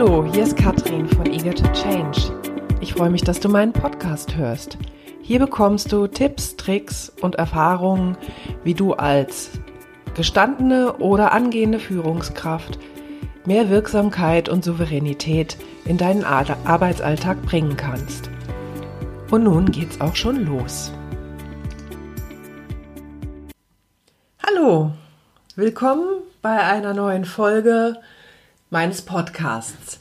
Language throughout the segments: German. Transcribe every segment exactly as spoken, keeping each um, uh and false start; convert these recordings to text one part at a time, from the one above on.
Hallo, hier ist Katrin von Ego to Change. Ich freue mich, dass du meinen Podcast hörst. Hier bekommst du Tipps, Tricks und Erfahrungen, wie du als gestandene oder angehende Führungskraft mehr Wirksamkeit und Souveränität in deinen Arbeitsalltag bringen kannst. Und nun geht's auch schon los. Hallo, willkommen bei einer neuen Folge meines Podcasts.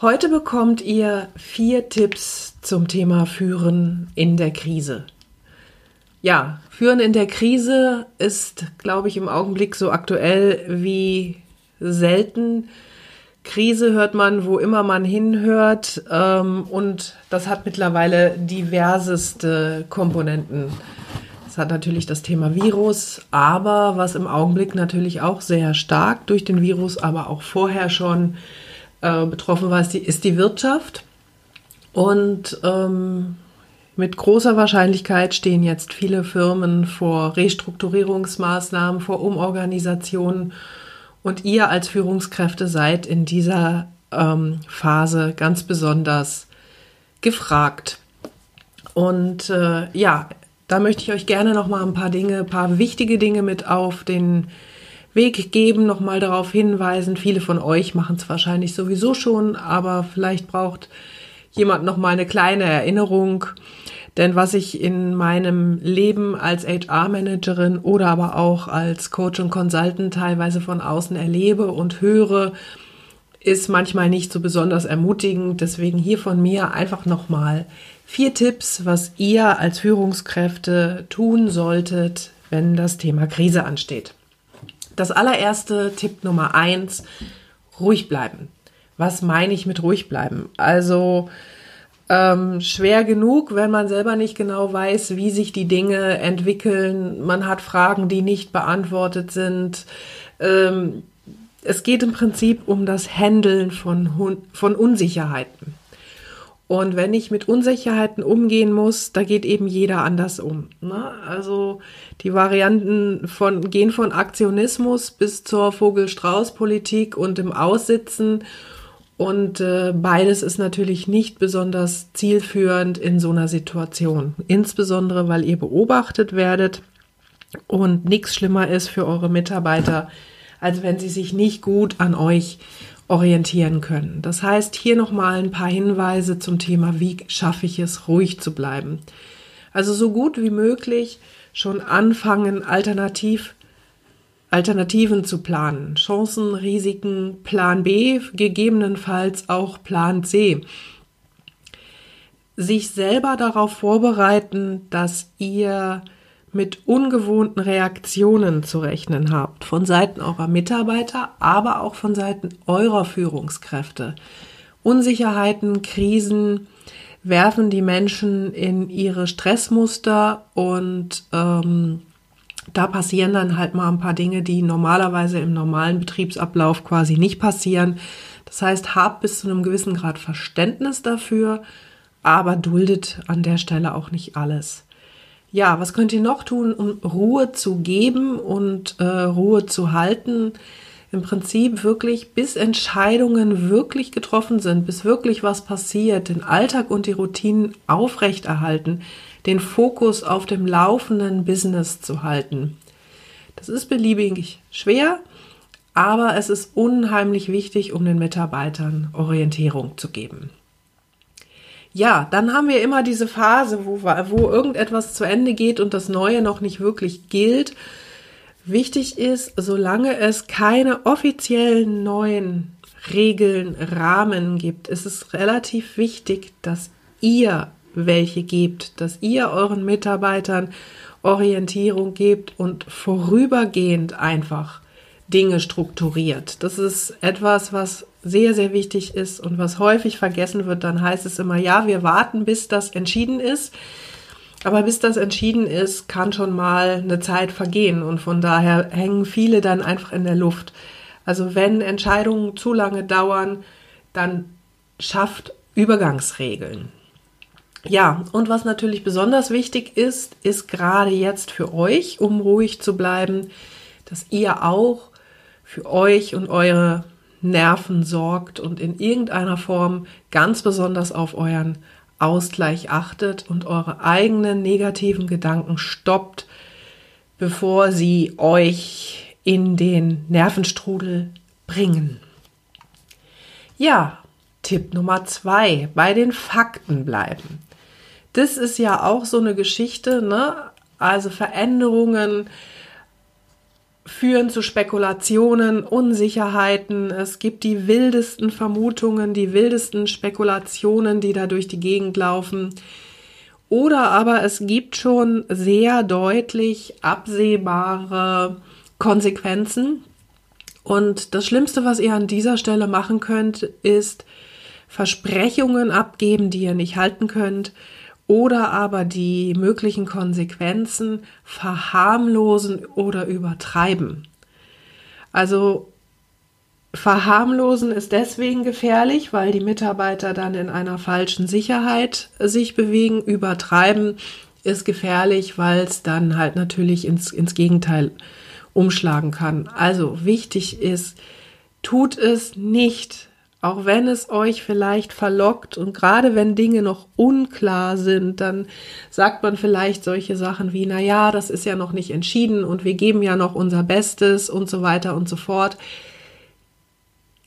Heute bekommt ihr vier Tipps zum Thema Führen in der Krise. Ja, Führen in der Krise ist, glaube ich, im Augenblick so aktuell wie selten. Krise hört man, wo immer man hinhört, ähm, und das hat mittlerweile diverseste Komponenten. Es hat natürlich das Thema Virus, aber was im Augenblick natürlich auch sehr stark durch den Virus, aber auch vorher schon äh, betroffen war, ist die, ist die Wirtschaft. Und ähm, mit großer Wahrscheinlichkeit stehen jetzt viele Firmen vor Restrukturierungsmaßnahmen, vor Umorganisationen. Und ihr als Führungskräfte seid in dieser ähm, Phase ganz besonders gefragt. Und äh, ja, da möchte ich euch gerne noch mal ein paar Dinge, ein paar wichtige Dinge mit auf den Weg geben, noch mal darauf hinweisen. Viele von euch machen es wahrscheinlich sowieso schon, aber vielleicht braucht jemand noch mal eine kleine Erinnerung. Denn was ich in meinem Leben als H R-Managerin oder aber auch als Coach und Consultant teilweise von außen erlebe und höre, ist manchmal nicht so besonders ermutigend. Deswegen hier von mir einfach noch mal vier Tipps, was ihr als Führungskräfte tun solltet, wenn das Thema Krise ansteht. Das allererste, Tipp Nummer eins, ruhig bleiben. Was meine ich mit ruhig bleiben? Also ähm, schwer genug, wenn man selber nicht genau weiß, wie sich die Dinge entwickeln. Man hat Fragen, die nicht beantwortet sind. Ähm, es geht im Prinzip um das Handeln von, von Unsicherheiten. Und wenn ich mit Unsicherheiten umgehen muss, da geht eben jeder anders um. Ne? Also die Varianten von, gehen von Aktionismus bis zur Vogel-Strauß-Politik und im Aussitzen. Und äh, beides ist natürlich nicht besonders zielführend in so einer Situation. Insbesondere, weil ihr beobachtet werdet und nichts schlimmer ist für eure Mitarbeiter, als wenn sie sich nicht gut an euch orientieren können. Das heißt, hier nochmal ein paar Hinweise zum Thema, wie schaffe ich es, ruhig zu bleiben. Also so gut wie möglich schon anfangen, Alternativ, Alternativen zu planen. Chancen, Risiken, Plan B, gegebenenfalls auch Plan C. Sich selber darauf vorbereiten, dass ihr mit ungewohnten Reaktionen zu rechnen habt, von Seiten eurer Mitarbeiter, aber auch von Seiten eurer Führungskräfte. Unsicherheiten, Krisen werfen die Menschen in ihre Stressmuster und ähm, da passieren dann halt mal ein paar Dinge, die normalerweise im normalen Betriebsablauf quasi nicht passieren. Das heißt, habt bis zu einem gewissen Grad Verständnis dafür, aber duldet an der Stelle auch nicht alles. Ja, was könnt ihr noch tun, um Ruhe zu geben und äh, Ruhe zu halten? Im Prinzip wirklich, bis Entscheidungen wirklich getroffen sind, bis wirklich was passiert, den Alltag und die Routinen aufrechterhalten, den Fokus auf dem laufenden Business zu halten. Das ist beliebig schwer, aber es ist unheimlich wichtig, um den Mitarbeitern Orientierung zu geben. Ja, dann haben wir immer diese Phase, wo, wo irgendetwas zu Ende geht und das Neue noch nicht wirklich gilt. Wichtig ist, solange es keine offiziellen neuen Regeln, Rahmen gibt, ist es relativ wichtig, dass ihr welche gebt, dass ihr euren Mitarbeitern Orientierung gebt und vorübergehend einfach Dinge strukturiert. Das ist etwas, was sehr, sehr wichtig ist und was häufig vergessen wird. Dann heißt es immer, ja, wir warten, bis das entschieden ist. Aber bis das entschieden ist, kann schon mal eine Zeit vergehen und von daher hängen viele dann einfach in der Luft. Also wenn Entscheidungen zu lange dauern, dann schafft Übergangsregeln. Ja, und was natürlich besonders wichtig ist, ist gerade jetzt für euch, um ruhig zu bleiben, dass ihr auch für euch und eure Nerven sorgt und in irgendeiner Form ganz besonders auf euren Ausgleich achtet und eure eigenen negativen Gedanken stoppt, bevor sie euch in den Nervenstrudel bringen. Ja, Tipp Nummer zwei, bei den Fakten bleiben. Das ist ja auch so eine Geschichte, ne? Also Veränderungen führen zu Spekulationen, Unsicherheiten. Es gibt die wildesten Vermutungen, die wildesten Spekulationen, die da durch die Gegend laufen. Oder aber es gibt schon sehr deutlich absehbare Konsequenzen. Und das Schlimmste, was ihr an dieser Stelle machen könnt, ist Versprechungen abgeben, die ihr nicht halten könnt. Oder aber die möglichen Konsequenzen verharmlosen oder übertreiben. Also verharmlosen ist deswegen gefährlich, weil die Mitarbeiter dann in einer falschen Sicherheit sich bewegen. Übertreiben ist gefährlich, weil es dann halt natürlich ins, ins Gegenteil umschlagen kann. Also wichtig ist, tut es nicht. Auch wenn es euch vielleicht verlockt und gerade wenn Dinge noch unklar sind, dann sagt man vielleicht solche Sachen wie, naja, das ist ja noch nicht entschieden und wir geben ja noch unser Bestes und so weiter und so fort.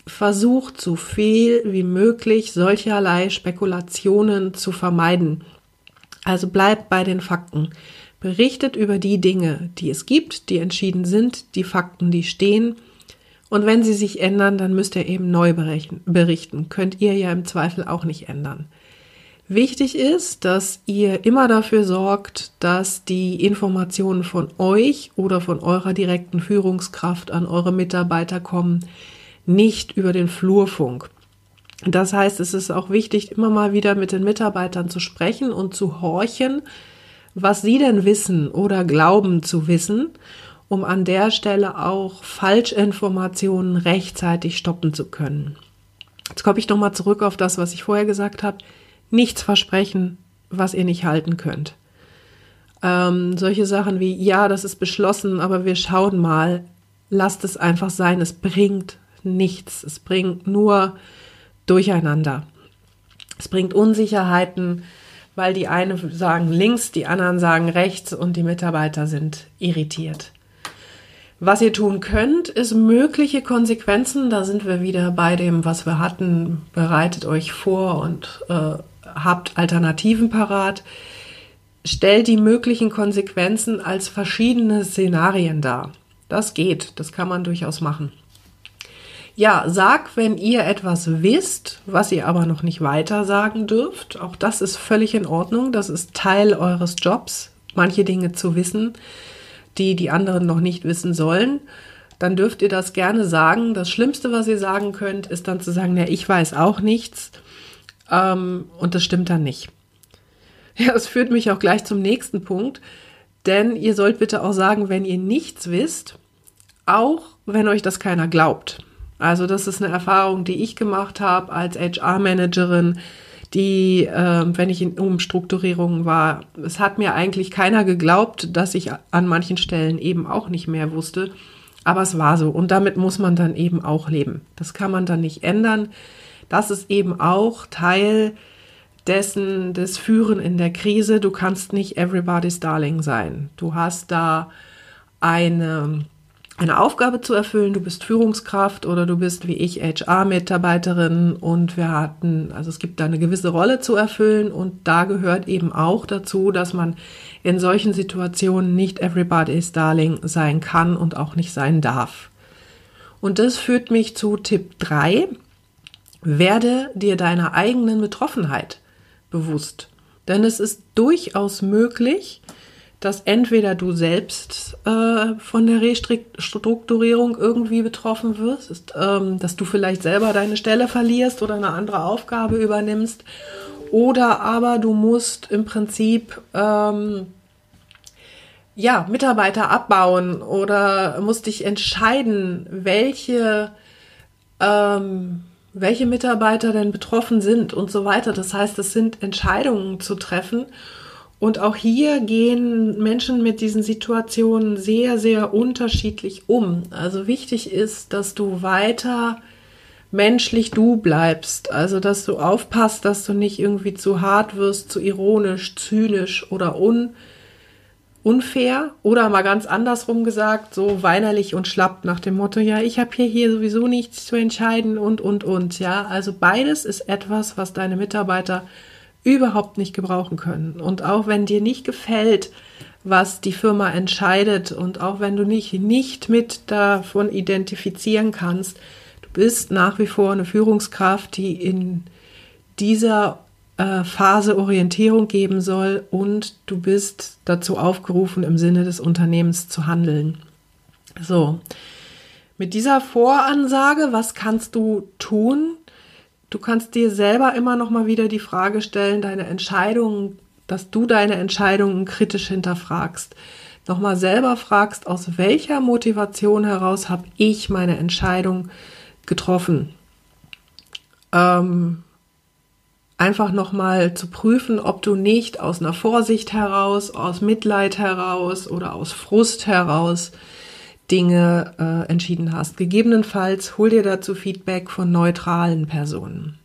Versucht so viel wie möglich solcherlei Spekulationen zu vermeiden. Also bleibt bei den Fakten. Berichtet über die Dinge, die es gibt, die entschieden sind, die Fakten, die stehen. Und wenn sie sich ändern, dann müsst ihr eben neu berichten. Könnt ihr ja im Zweifel auch nicht ändern. Wichtig ist, dass ihr immer dafür sorgt, dass die Informationen von euch oder von eurer direkten Führungskraft an eure Mitarbeiter kommen, nicht über den Flurfunk. Das heißt, es ist auch wichtig, immer mal wieder mit den Mitarbeitern zu sprechen und zu horchen, was sie denn wissen oder glauben zu wissen, um an der Stelle auch Falschinformationen rechtzeitig stoppen zu können. Jetzt komme ich nochmal zurück auf das, was ich vorher gesagt habe. Nichts versprechen, was ihr nicht halten könnt. Ähm, solche Sachen wie, ja, das ist beschlossen, aber wir schauen mal. Lasst es einfach sein, es bringt nichts. Es bringt nur Durcheinander. Es bringt Unsicherheiten, weil die einen sagen links, die anderen sagen rechts und die Mitarbeiter sind irritiert. Was ihr tun könnt, ist mögliche Konsequenzen, da sind wir wieder bei dem, was wir hatten, bereitet euch vor und äh, habt Alternativen parat, stellt die möglichen Konsequenzen als verschiedene Szenarien dar. Das geht, das kann man durchaus machen. Ja, sagt, wenn ihr etwas wisst, was ihr aber noch nicht weiter sagen dürft, auch das ist völlig in Ordnung, das ist Teil eures Jobs, manche Dinge zu wissen, die die anderen noch nicht wissen sollen, dann dürft ihr das gerne sagen. Das Schlimmste, was ihr sagen könnt, ist dann zu sagen, ja, ich weiß auch nichts ähm, und das stimmt dann nicht. Ja, das führt mich auch gleich zum nächsten Punkt, denn ihr sollt bitte auch sagen, wenn ihr nichts wisst, auch wenn euch das keiner glaubt. Also das ist eine Erfahrung, die ich gemacht habe als H R-Managerin, die, äh, wenn ich in Umstrukturierungen war, es hat mir eigentlich keiner geglaubt, dass ich an manchen Stellen eben auch nicht mehr wusste, aber es war so und damit muss man dann eben auch leben. Das kann man dann nicht ändern. Das ist eben auch Teil dessen, des Führen in der Krise. Du kannst nicht everybody's darling sein. Du hast da eine, eine Aufgabe zu erfüllen, du bist Führungskraft oder du bist wie ich H R-Mitarbeiterin und wir hatten, also es gibt da eine gewisse Rolle zu erfüllen und da gehört eben auch dazu, dass man in solchen Situationen nicht everybody's darling sein kann und auch nicht sein darf. Und das führt mich zu Tipp drei, werde dir deiner eigenen Betroffenheit bewusst, denn es ist durchaus möglich, dass entweder du selbst äh, von der Restrukturierung irgendwie betroffen wirst, ist, ähm, dass du vielleicht selber deine Stelle verlierst oder eine andere Aufgabe übernimmst, oder aber du musst im Prinzip ähm, ja, Mitarbeiter abbauen oder musst dich entscheiden, welche, ähm, welche Mitarbeiter denn betroffen sind und so weiter. Das heißt, es sind Entscheidungen zu treffen. Und auch hier gehen Menschen mit diesen Situationen sehr, sehr unterschiedlich um. Also wichtig ist, dass du weiter menschlich du bleibst. Also, dass du aufpasst, dass du nicht irgendwie zu hart wirst, zu ironisch, zynisch oder un, unfair. Oder mal ganz andersrum gesagt, so weinerlich und schlapp nach dem Motto, ja, ich habe hier, hier sowieso nichts zu entscheiden und, und, und. Ja, also beides ist etwas, was deine Mitarbeiter überhaupt nicht gebrauchen können. Und auch wenn dir nicht gefällt, was die Firma entscheidet und auch wenn du nicht, nicht mit davon identifizieren kannst, bist nach wie vor eine Führungskraft, die in dieser äh, Phase Orientierung geben soll und du bist dazu aufgerufen, im Sinne des Unternehmens zu handeln. So, mit dieser Voransage, was kannst du tun? Du kannst dir selber immer noch mal wieder die Frage stellen, deine Entscheidungen, dass du deine Entscheidungen kritisch hinterfragst. Nochmal selber fragst, aus welcher Motivation heraus habe ich meine Entscheidung getroffen. Ähm, einfach nochmal zu prüfen, ob du nicht aus einer Vorsicht heraus, aus Mitleid heraus oder aus Frust heraus Dinge äh, entschieden hast. Gegebenenfalls hol dir dazu Feedback von neutralen Personen.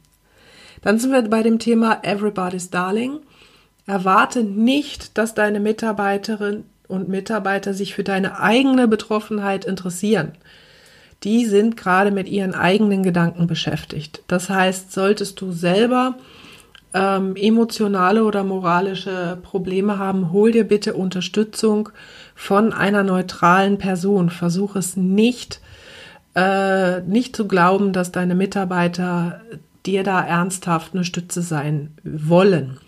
Dann sind wir bei dem Thema Everybody's Darling. Erwarte nicht, dass deine Mitarbeiterinnen und Mitarbeiter sich für deine eigene Betroffenheit interessieren. Die sind gerade mit ihren eigenen Gedanken beschäftigt. Das heißt, solltest du selber ähm, emotionale oder moralische Probleme haben, hol dir bitte Unterstützung von einer neutralen Person. Versuch es nicht, äh, nicht zu glauben, dass deine Mitarbeiter dir da ernsthaft eine Stütze sein wollen.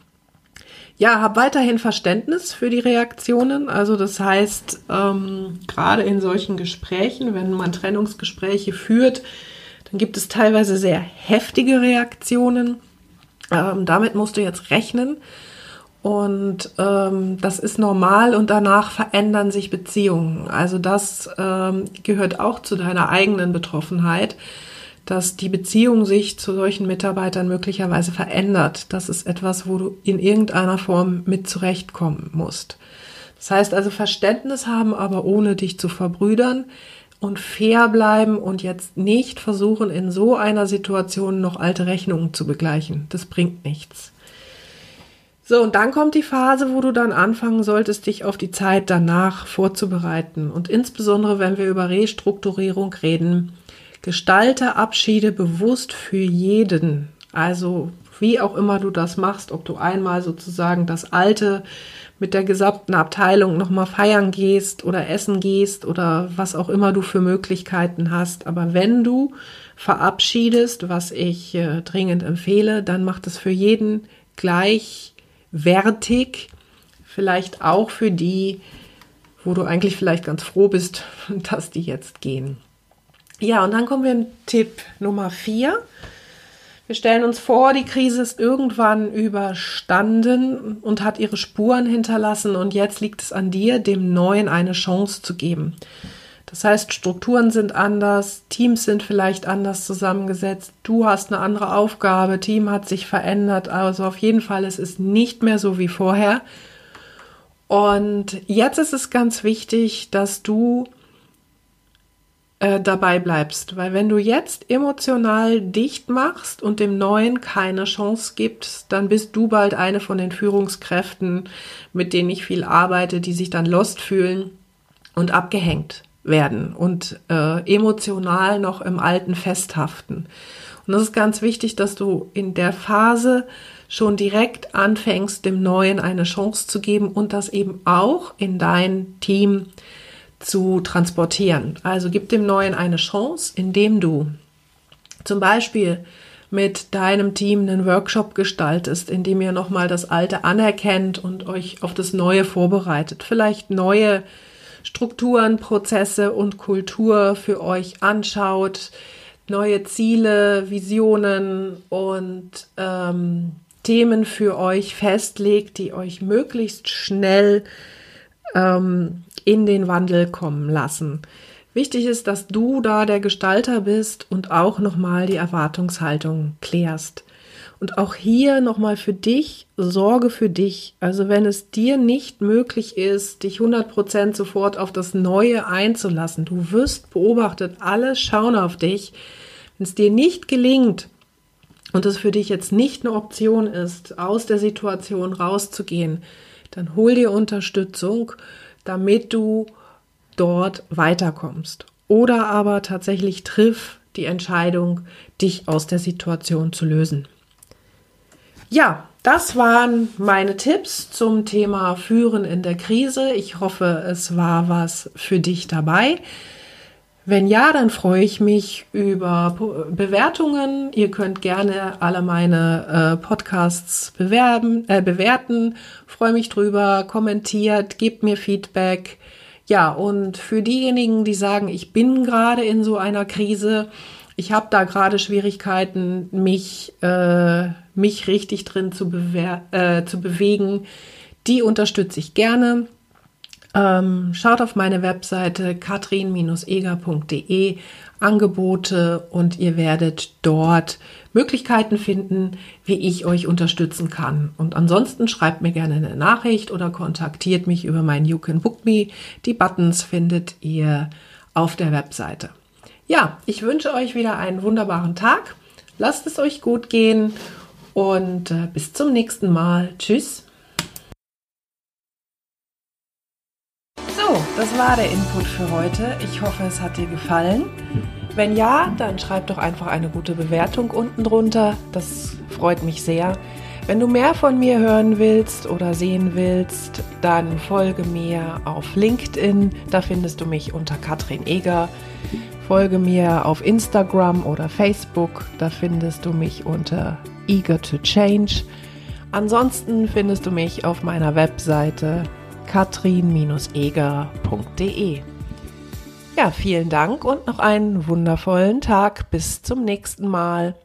Ja, hab weiterhin Verständnis für die Reaktionen, also das heißt, ähm, gerade in solchen Gesprächen, wenn man Trennungsgespräche führt, dann gibt es teilweise sehr heftige Reaktionen, ähm, damit musst du jetzt rechnen und ähm, das ist normal und danach verändern sich Beziehungen, also das ähm, gehört auch zu deiner eigenen Betroffenheit, dass die Beziehung sich zu solchen Mitarbeitern möglicherweise verändert. Das ist etwas, wo du in irgendeiner Form mit zurechtkommen musst. Das heißt also Verständnis haben, aber ohne dich zu verbrüdern und fair bleiben und jetzt nicht versuchen, in so einer Situation noch alte Rechnungen zu begleichen. Das bringt nichts. So, und dann kommt die Phase, wo du dann anfangen solltest, dich auf die Zeit danach vorzubereiten. Und insbesondere, wenn wir über Restrukturierung reden, gestalte Abschiede bewusst für jeden, also wie auch immer du das machst, ob du einmal sozusagen das Alte mit der gesamten Abteilung nochmal feiern gehst oder essen gehst oder was auch immer du für Möglichkeiten hast. Aber wenn du verabschiedest, was ich äh, dringend empfehle, dann mach das für jeden gleichwertig, vielleicht auch für die, wo du eigentlich vielleicht ganz froh bist, dass die jetzt gehen. Ja, und dann kommen wir in Tipp Nummer vier. Wir stellen uns vor, die Krise ist irgendwann überstanden und hat ihre Spuren hinterlassen und jetzt liegt es an dir, dem Neuen eine Chance zu geben. Das heißt, Strukturen sind anders, Teams sind vielleicht anders zusammengesetzt, du hast eine andere Aufgabe, Team hat sich verändert, also auf jeden Fall, es ist nicht mehr so wie vorher. Und jetzt ist es ganz wichtig, dass du dabei bleibst, weil wenn du jetzt emotional dicht machst und dem Neuen keine Chance gibst, dann bist du bald eine von den Führungskräften, mit denen ich viel arbeite, die sich dann lost fühlen und abgehängt werden und äh, emotional noch im Alten festhaften. Und das ist ganz wichtig, dass du in der Phase schon direkt anfängst, dem Neuen eine Chance zu geben und das eben auch in dein Team zu transportieren. Also gib dem Neuen eine Chance, indem du zum Beispiel mit deinem Team einen Workshop gestaltest, indem ihr nochmal das Alte anerkennt und euch auf das Neue vorbereitet. Vielleicht neue Strukturen, Prozesse und Kultur für euch anschaut, neue Ziele, Visionen und ähm, Themen für euch festlegt, die euch möglichst schnell ähm, in den Wandel kommen lassen. Wichtig ist, dass du da der Gestalter bist und auch nochmal die Erwartungshaltung klärst. Und auch hier nochmal für dich, sorge für dich. Also wenn es dir nicht möglich ist, dich hundert Prozent sofort auf das Neue einzulassen, du wirst beobachtet, alle schauen auf dich. Wenn es dir nicht gelingt und es für dich jetzt nicht eine Option ist, aus der Situation rauszugehen, dann hol dir Unterstützung, damit du dort weiterkommst. Oder aber tatsächlich triff die Entscheidung, dich aus der Situation zu lösen. Ja, das waren meine Tipps zum Thema Führen in der Krise. Ich hoffe, es war was für dich dabei. Wenn ja, dann freue ich mich über Bewertungen. Ihr könnt gerne alle meine äh, Podcasts bewerben, äh, bewerten. Freue mich drüber, kommentiert, gebt mir Feedback. Ja, und für diejenigen, die sagen, ich bin gerade in so einer Krise, ich habe da gerade Schwierigkeiten, mich, äh, mich richtig drin zu, bewer- äh, zu bewegen, die unterstütze ich gerne. Ähm, schaut auf meine Webseite katrin dash eger punkt de, Angebote, und ihr werdet dort Möglichkeiten finden, wie ich euch unterstützen kann. Und ansonsten schreibt mir gerne eine Nachricht oder kontaktiert mich über meinen You Can Book Me. Die Buttons findet ihr auf der Webseite. Ja, ich wünsche euch wieder einen wunderbaren Tag. Lasst es euch gut gehen und äh, bis zum nächsten Mal. Tschüss. Das war der Input für heute. Ich hoffe, es hat dir gefallen. Wenn ja, dann schreib doch einfach eine gute Bewertung unten drunter. Das freut mich sehr. Wenn du mehr von mir hören willst oder sehen willst, dann folge mir auf LinkedIn. Da findest du mich unter Katrin Eger. Folge mir auf Instagram oder Facebook. Da findest du mich unter Ego to Change. Ansonsten findest du mich auf meiner Webseite katrin dash eger punkt de. Ja, vielen Dank und noch einen wundervollen Tag. Bis zum nächsten Mal.